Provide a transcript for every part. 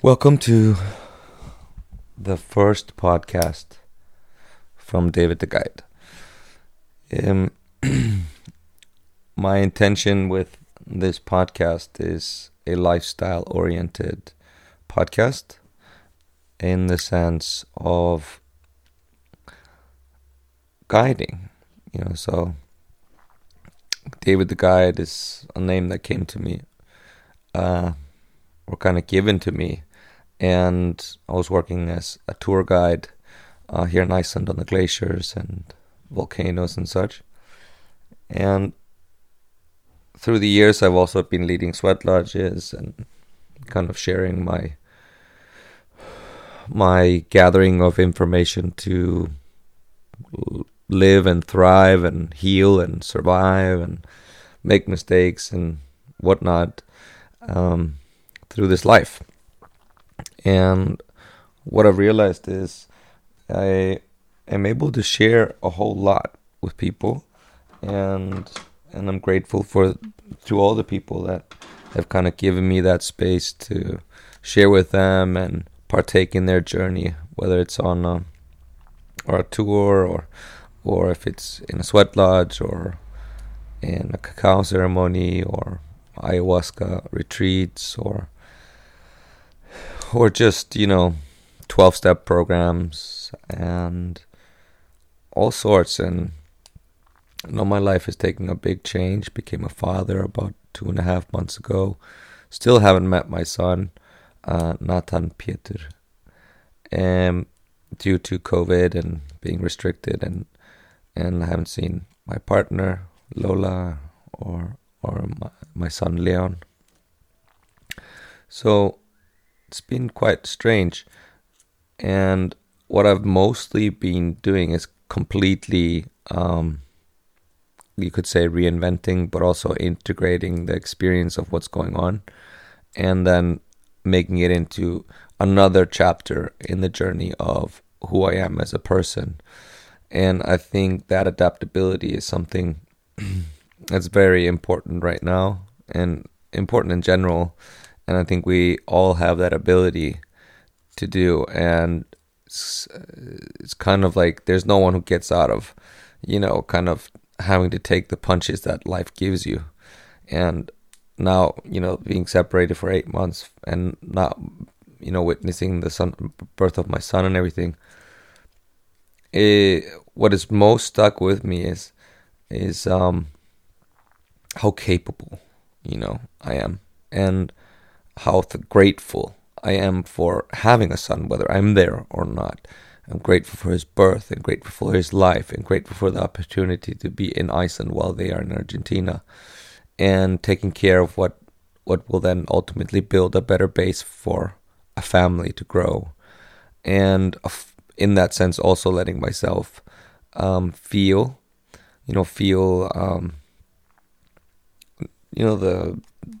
Welcome to the first podcast from David The Guide. My intention with this podcast is a lifestyle-oriented podcast in the sense of guiding. So David The Guide is a name that came to me or kind of given to me. And I was working as a tour guide here in Iceland on the glaciers and volcanoes and such. And through the years, I've also been leading sweat lodges and kind of sharing my gathering of information to live and thrive and heal and survive and make mistakes and whatnot through this life. And what I've realized is I am able to share a whole lot with people, and I'm grateful to all the people that have kind of given me that space to share with them and partake in their journey, whether it's on a tour or if it's in a sweat lodge or in a cacao ceremony or ayahuasca retreats or just, 12-step programs and all sorts. And my life is taking a big change. Became a father about 2.5 months ago. Still haven't met my son, Nathan Pieter, due to COVID and being restricted. And I haven't seen my partner, Lola, or my son, Leon. So it's been quite strange, and what I've mostly been doing is completely, you could say, reinventing, but also integrating the experience of what's going on, and then making it into another chapter in the journey of who I am as a person. And I think that adaptability is something that's very important right now, and important in general. And I think we all have that ability to do. And it's kind of like there's no one who gets out of, kind of having to take the punches that life gives you. And now, being separated for 8 months and not, witnessing the birth of my son and everything. What is most stuck with me is how capable, I am. And how grateful I am for having a son, whether I'm there or not. I'm grateful for his birth and grateful for his life and grateful for the opportunity to be in Iceland while they are in Argentina and taking care of what will then ultimately build a better base for a family to grow. And in that sense, also letting myself feel the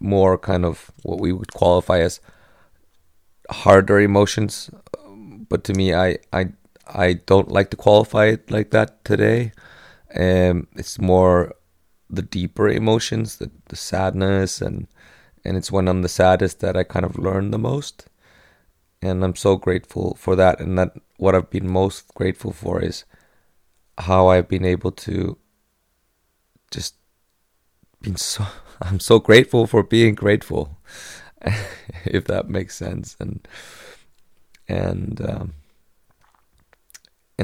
more kind of what we would qualify as harder emotions, but to me, I don't like to qualify it like that today. It's more the deeper emotions, the sadness, and it's when I'm the saddest that I kind of learn the most, and I'm so grateful for that. And that what I've been most grateful for is how I've been able to just been so. I'm so grateful for being grateful, if that makes sense. And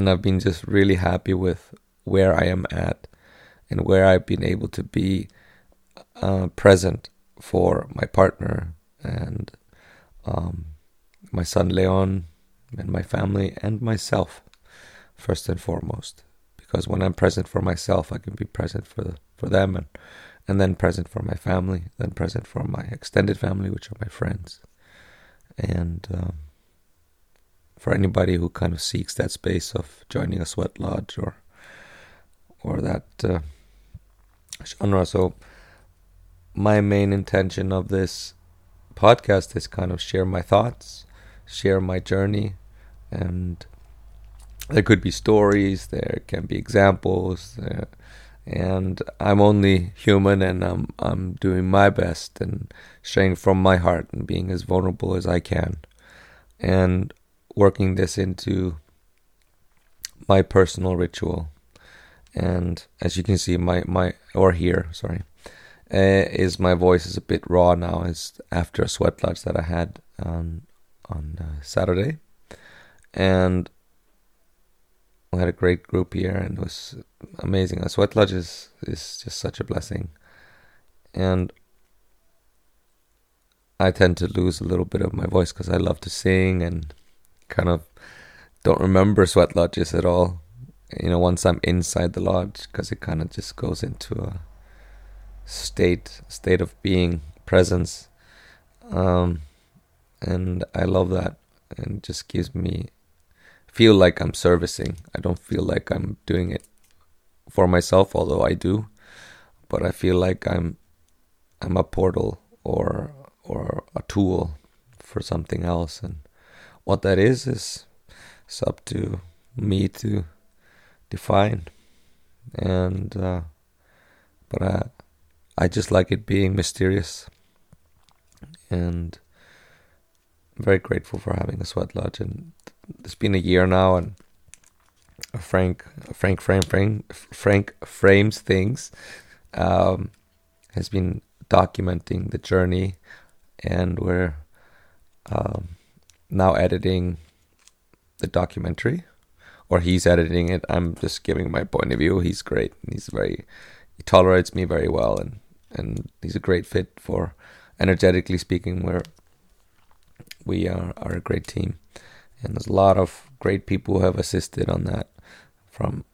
I've been just really happy with where I am at and where I've been able to be present for my partner and my son Leon and my family and myself, first and foremost. Because when I'm present for myself, I can be present for them and then present for my family, then present for my extended family, which are my friends. And for anybody who kind of seeks that space of joining a sweat lodge or that genre. So my main intention of this podcast is kind of share my thoughts, share my journey, and there could be stories, there can be examples, and I'm only human, and I'm doing my best and sharing from my heart and being as vulnerable as I can and working this into my personal ritual. And as you can see, is my voice is a bit raw now. It's after a sweat lodge that I had on Saturday, and we had a great group here, and it was amazing. A sweat lodge is just such a blessing, and I tend to lose a little bit of my voice because I love to sing and kind of don't remember sweat lodges at all, you know, once I'm inside the lodge, because it kind of just goes into a state of being, presence, and I love that, and just gives me feel like I'm servicing. I don't feel like I'm doing it for myself, although I do, but I feel like I'm a portal or a tool for something else, and what that is up to me to define, and but I just like it being mysterious, and I'm very grateful for having a sweat lodge. And it's been a year now, and Frank Frames Things has been documenting the journey, and we're now editing the documentary, or he's editing it. I'm just giving my point of view. He's great. He tolerates me very well, and he's a great fit for, energetically speaking, where we are a great team. And there's a lot of great people who have assisted on that, from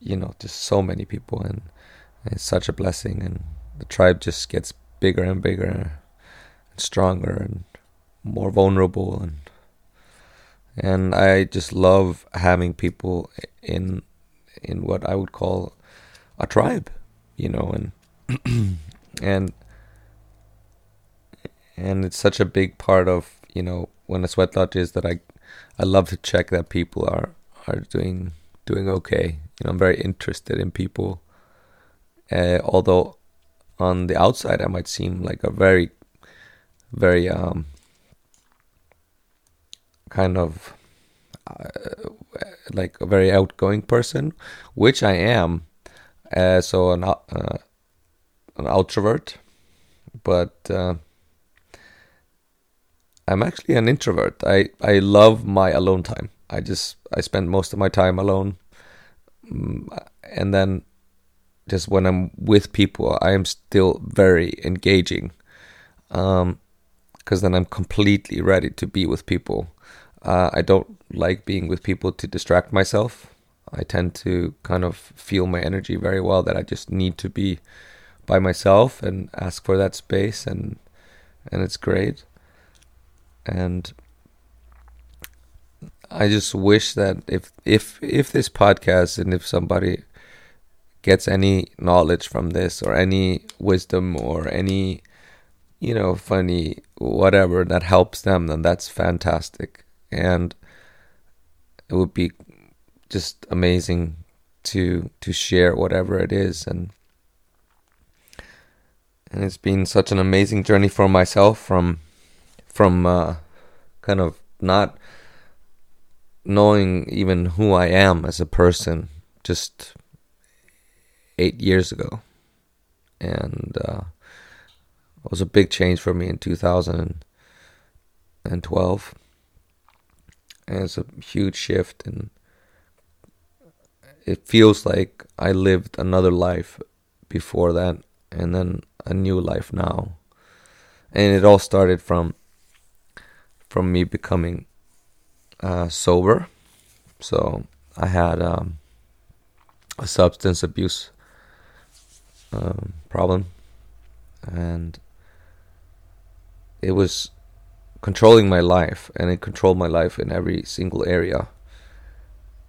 you know, just so many people, and it's such a blessing. And the tribe just gets bigger and bigger and stronger and more vulnerable, and I just love having people in what I would call a tribe, you know, and it's such a big part of, you know, when a sweat lodge is, that I love to check that people are doing okay. You know, I'm very interested in people, although on the outside I might seem like a very, very kind of like a very outgoing person, which I am. So an outrovert, but I'm actually an introvert. I love my alone time. I spend most of my time alone, and then just when I'm with people, I am still very engaging, because then I'm completely ready to be with people. I don't like being with people to distract myself. I tend to kind of feel my energy very well, that I just need to be by myself and ask for that space, and it's great. And I just wish that if this podcast, and if somebody gets any knowledge from this, or any wisdom, or any, you know, funny whatever that helps them, then that's fantastic. And it would be just amazing to share whatever it is, and it's been such an amazing journey for myself, from kind of not knowing even who I am as a person just 8 years ago. And it was a big change for me in 2012. And it's a huge shift, and it feels like I lived another life before that, and then a new life now. And it all started from me becoming sober. So I had a substance abuse problem, and it was controlling my life, and it controlled my life in every single area.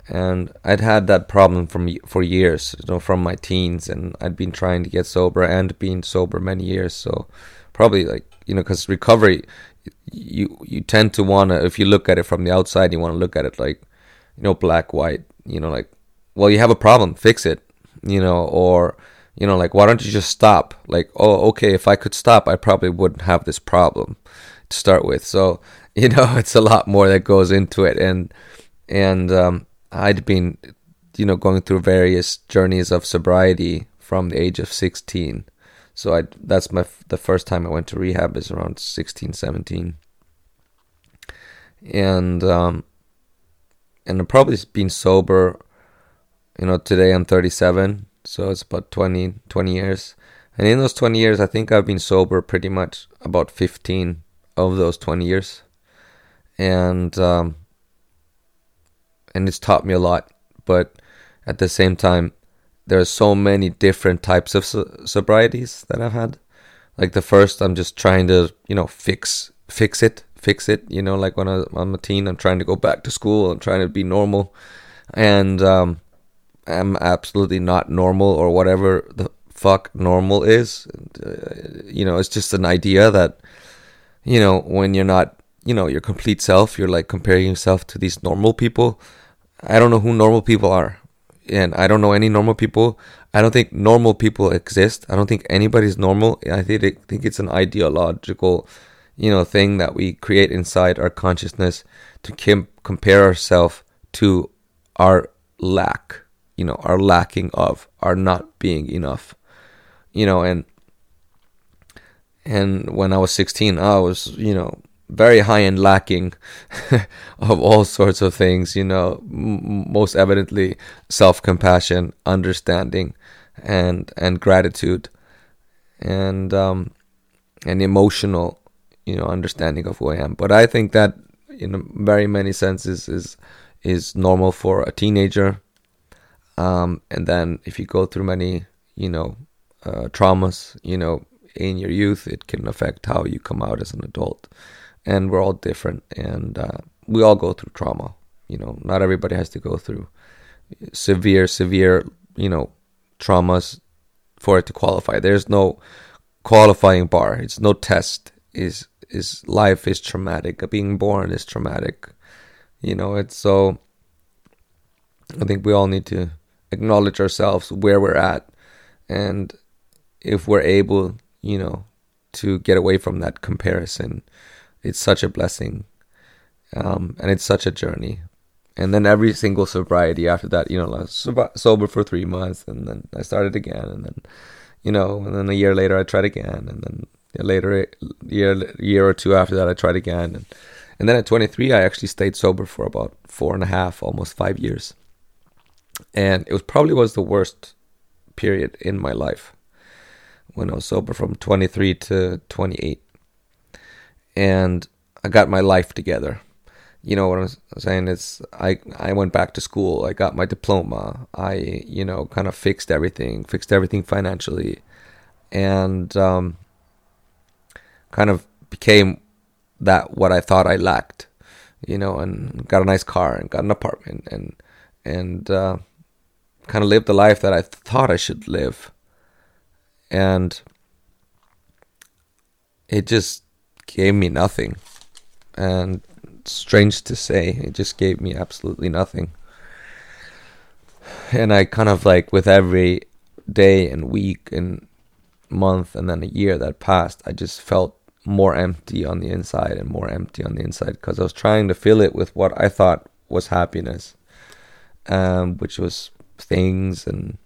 And I'd had that problem for years, you know, from my teens, and I'd been trying to get sober and been sober many years. So probably, like, you know, because recovery, you tend to want to, if you look at it from the outside, you want to look at it like, you know, black, white, you know, like, well, you have a problem, fix it, you know, or, you know, like, why don't you just stop? Like, oh, okay, if I could stop, I probably wouldn't have this problem. to start with. So, you know, it's a lot more that goes into it. And I'd been, you know, going through various journeys of sobriety from the age of 16. So that's the first time I went to rehab is around 16, 17. And I've probably been sober, you know, today I'm 37. So it's about 20 years. And in those 20 years, I think I've been sober pretty much about 15 of those 20 years. And it's taught me a lot. But at the same time, there are so many different types of sobrieties that I've had. Like the first, I'm just trying to, you know, fix it. You know, like when I'm a teen, I'm trying to go back to school. I'm trying to be normal. And I'm absolutely not normal, or whatever the fuck normal is. You know, it's just an idea that, you know, when you're not, you know, your complete self, you're like comparing yourself to these normal people. I don't know who normal people are. And I don't know any normal people. I don't think normal people exist. I don't think anybody's normal. I think it's an ideological, you know, thing that we create inside our consciousness to compare ourselves to our lack, you know, our lacking of, our not being enough, you know. And when I was 16, I was, you know, very high and lacking of all sorts of things, you know, most evidently self-compassion, understanding, and gratitude, and emotional, you know, understanding of who I am. But I think that in very many senses is normal for a teenager. And then if you go through many, you know, traumas, you know, in your youth, it can affect how you come out as an adult. And we're all different, and we all go through trauma. You know, not everybody has to go through severe, you know, traumas for it to qualify. There's no qualifying bar. It's no test. Is life is traumatic. Being born is traumatic. You know, it's so. I think we all need to acknowledge ourselves where we're at, and if we're able, you know, to get away from that comparison. It's such a blessing, and it's such a journey. And then every single sobriety after that, you know, I was sober for 3 months, and then I started again, and then, you know, and then a year later I tried again, and then a year or two after that I tried again, and then at 23 I actually stayed sober for about 4.5, almost 5 years, and it was probably the worst period in my life when I was sober from 23 to 28. And I got my life together. You know what I'm saying? It's I went back to school. I got my diploma. I, you know, kind of fixed everything financially. And kind of became that what I thought I lacked. You know, and got a nice car and got an apartment. And kind of lived the life that I thought I should live. And it just gave me nothing, and strange to say, it just gave me absolutely nothing. And I kind of like, with every day and week and month and then a year that passed, I just felt more empty on the inside because I was trying to fill it with what I thought was happiness, which was things and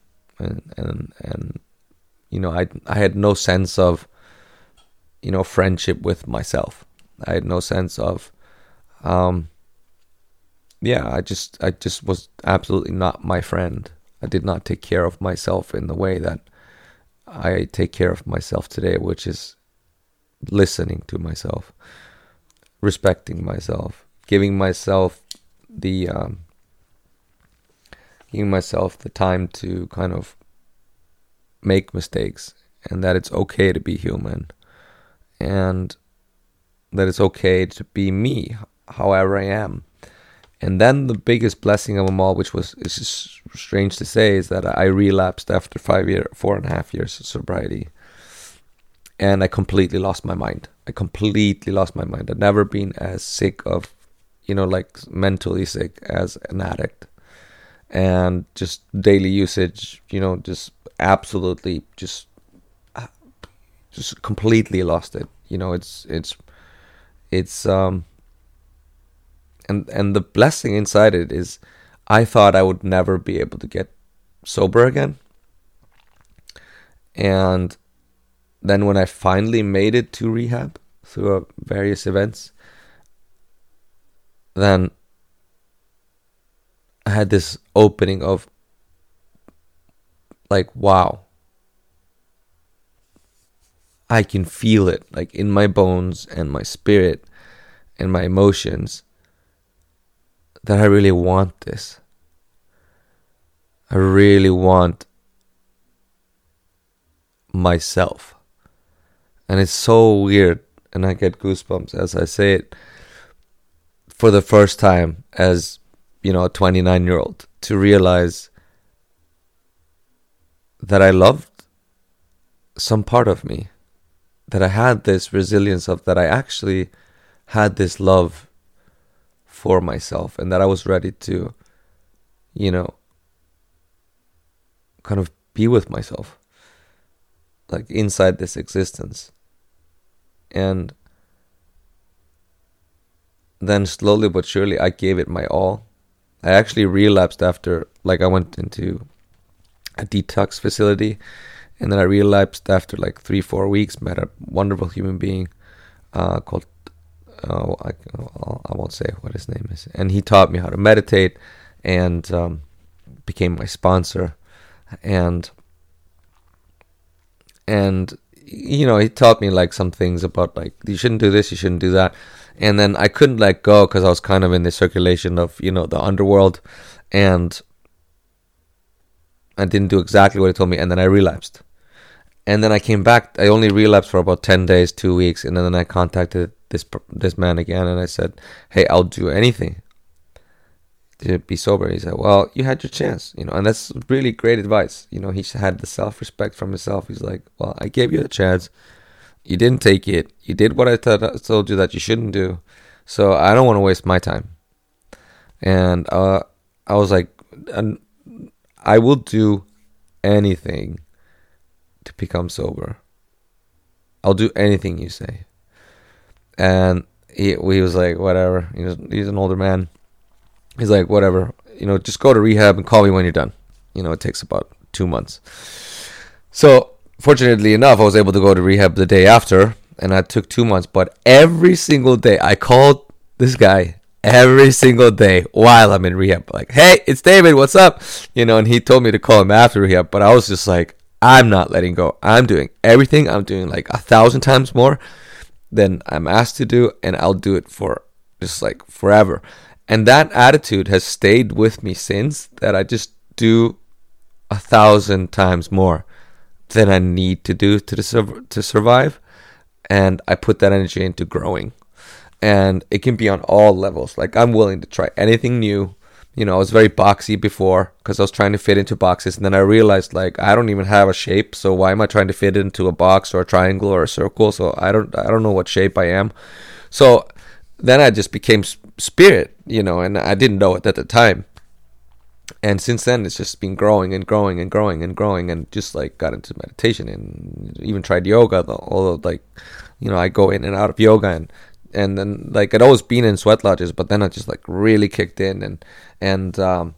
you know, I had no sense of, you know, friendship with myself. I had no sense of, I just was absolutely not my friend. I did not take care of myself in the way that I take care of myself today, which is listening to myself, respecting myself, giving myself the time to kind of make mistakes, and that it's okay to be human. And that it's okay to be me, however I am. And then the biggest blessing of them all, which was, it's just strange to say, is that I relapsed after 4.5 years of sobriety. And I completely lost my mind. I'd never been as sick of, you know, like mentally sick as an addict. And just daily usage, you know, just absolutely just completely lost it. You know, it's It's and the blessing inside it is, I thought I would never be able to get sober again. And then when I finally made it to rehab through various events, then I had this opening of like, wow, I can feel it, like in my bones and my spirit and my emotions, that I really want this. I really want myself. And it's so weird, and I get goosebumps as I say it, for the first time as, you know, a 29-year-old, to realize that I loved some part of me, that I had this resilience of, that I actually had this love for myself, and that I was ready to, you know, kind of be with myself, like inside this existence. And then slowly but surely, I gave it my all. I actually relapsed after, like I went into a detox facility, and then I relapsed after like 3-4 weeks, met a wonderful human being called, I won't say what his name is, and he taught me how to meditate, and became my sponsor, and you know, he taught me like some things about like, you shouldn't do this, you shouldn't do that. And then I couldn't let go because I was kind of in the circulation of, you know, the underworld, and I didn't do exactly what he told me, and then I relapsed. And then I came back. I only relapsed for about 10 days, 2 weeks, and then I contacted this man again, and I said, hey, I'll do anything to be sober. He said, well, you had your chance, you know, and that's really great advice. You know, he had the self-respect from himself. He's like, well, I gave you a chance. You didn't take it. You did what I told you that you shouldn't do. So I don't want to waste my time. And I was like, I will do anything to become sober. I'll do anything you say. And he was like, whatever. He's an older man. He's like, whatever. You know, just go to rehab and call me when you're done. You know, it takes about 2 months. So fortunately enough, I was able to go to rehab the day after, and I took 2 months. But every single day, I called this guy every single day while I'm in rehab. Like, hey, it's David, what's up? You know, and he told me to call him after rehab, but I was just like, I'm not letting go. I'm doing everything. I'm doing like 1,000 times more than I'm asked to do, and I'll do it for just like forever. And that attitude has stayed with me since, that I just do 1,000 times more than I need to do to survive, and I put that energy into growing. And it can be on all levels. Like, I'm willing to try anything new. You know, I was very boxy before because I was trying to fit into boxes, and then I realized, like, I don't even have a shape, so why am I trying to fit into a box or a triangle or a circle? So I don't know what shape I am. So then I just became spirit, you know, and I didn't know it at the time. And since then, it's just been growing and growing and growing and growing, and just like got into meditation and even tried yoga. Although, like, you know, I go in and out of yoga, and then like I'd always been in sweat lodges, but then I just like really kicked in, and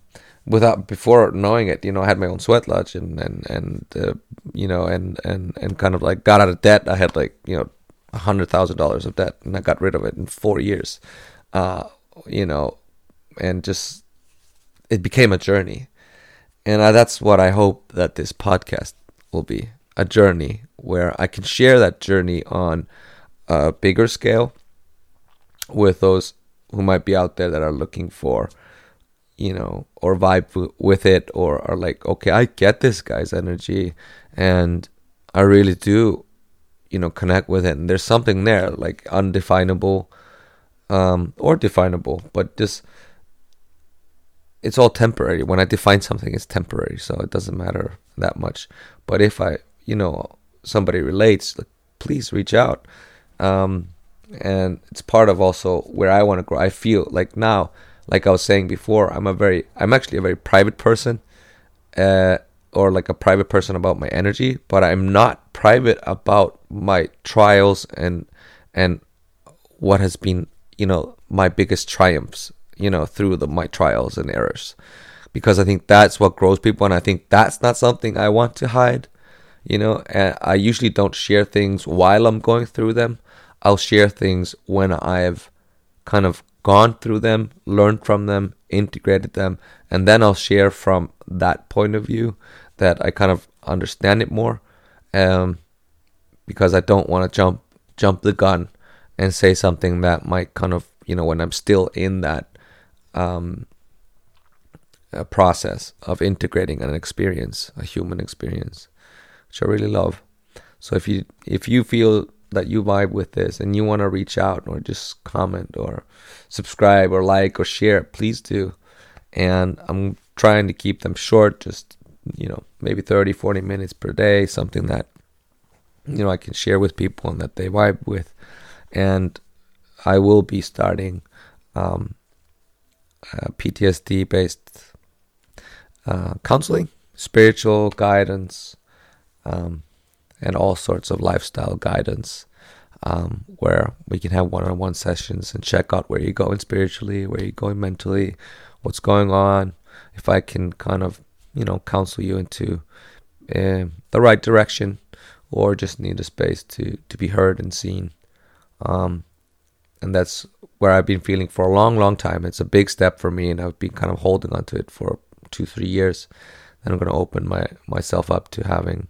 without before knowing it, you know, I had my own sweat lodge, and you know, and kind of like got out of debt. I had like, you know, $100,000 of debt, and I got rid of it in 4 years, you know, and just. It became a journey, and that's what I hope that this podcast will be, a journey where I can share that journey on a bigger scale with those who might be out there that are looking for, you know, or vibe with it, or are like, okay, I get this guy's energy, and I really do, you know, connect with it, and there's something there, like undefinable or definable, but just, it's all temporary. When I define something, it's temporary, so it doesn't matter that much. But if I, you know, somebody relates, like, please reach out. And it's part of also where I want to grow. I feel like now, like I was saying before, I'm actually a very private person, or like a private person about my energy, but I'm not private about my trials and what has been, you know, my biggest triumphs, you know, through my trials and errors, because I think that's what grows people. And I think that's not something I want to hide, you know, and I usually don't share things while I'm going through them. I'll share things when I've kind of gone through them, learned from them, integrated them, and then I'll share from that point of view that I kind of understand it more, because I don't want to jump the gun and say something that might kind of, you know, when I'm still in that process of integrating an experience, a human experience, which I really love. So if you feel that you vibe with this and you want to reach out or just comment or subscribe or like or share, please do. And I'm trying to keep them short, just, you know, maybe 30, 40 minutes per day, something that, you know, I can share with people and that they vibe with. And I will be starting PTSD based counseling, spiritual guidance, and all sorts of lifestyle guidance, where we can have one-on-one sessions and check out where you're going spiritually, where you're going mentally, what's going on, if I can kind of, you know, counsel you into the right direction, or just need a space to be heard and seen. And that's where I've been feeling for a long, long time. It's a big step for me, and I've been kind of holding onto it for 2-3 years. And I'm going to open myself up to having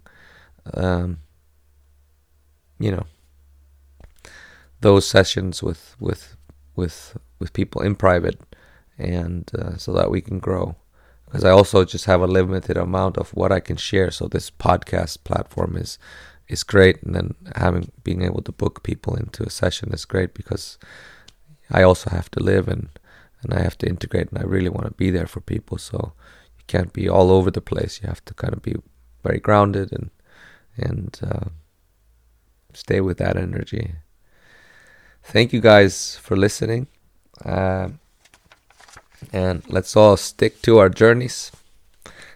you know, those sessions with people in private, and so that we can grow, because I also just have a limited amount of what I can share. So this podcast platform is great, and then being able to book people into a session is great, because I also have to live and I have to integrate, and I really want to be there for people. So you can't be all over the place. You have to kind of be very grounded and stay with that energy. Thank you guys for listening, and let's all stick to our journeys,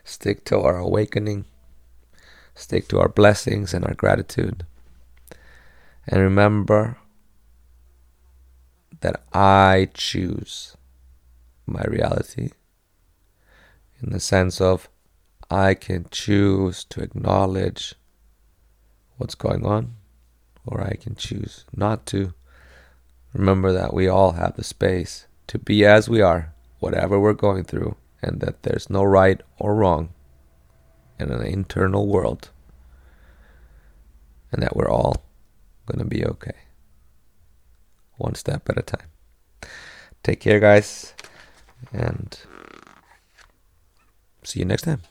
stick to our awakening, stick to our blessings and our gratitude, and remember that I choose my reality, in the sense of I can choose to acknowledge what's going on, or I can choose not to. Remember that we all have the space to be as we are, whatever we're going through, and that there's no right or wrong in an internal world, and that we're all going to be okay, one step at a time. Take care, guys, and see you next time.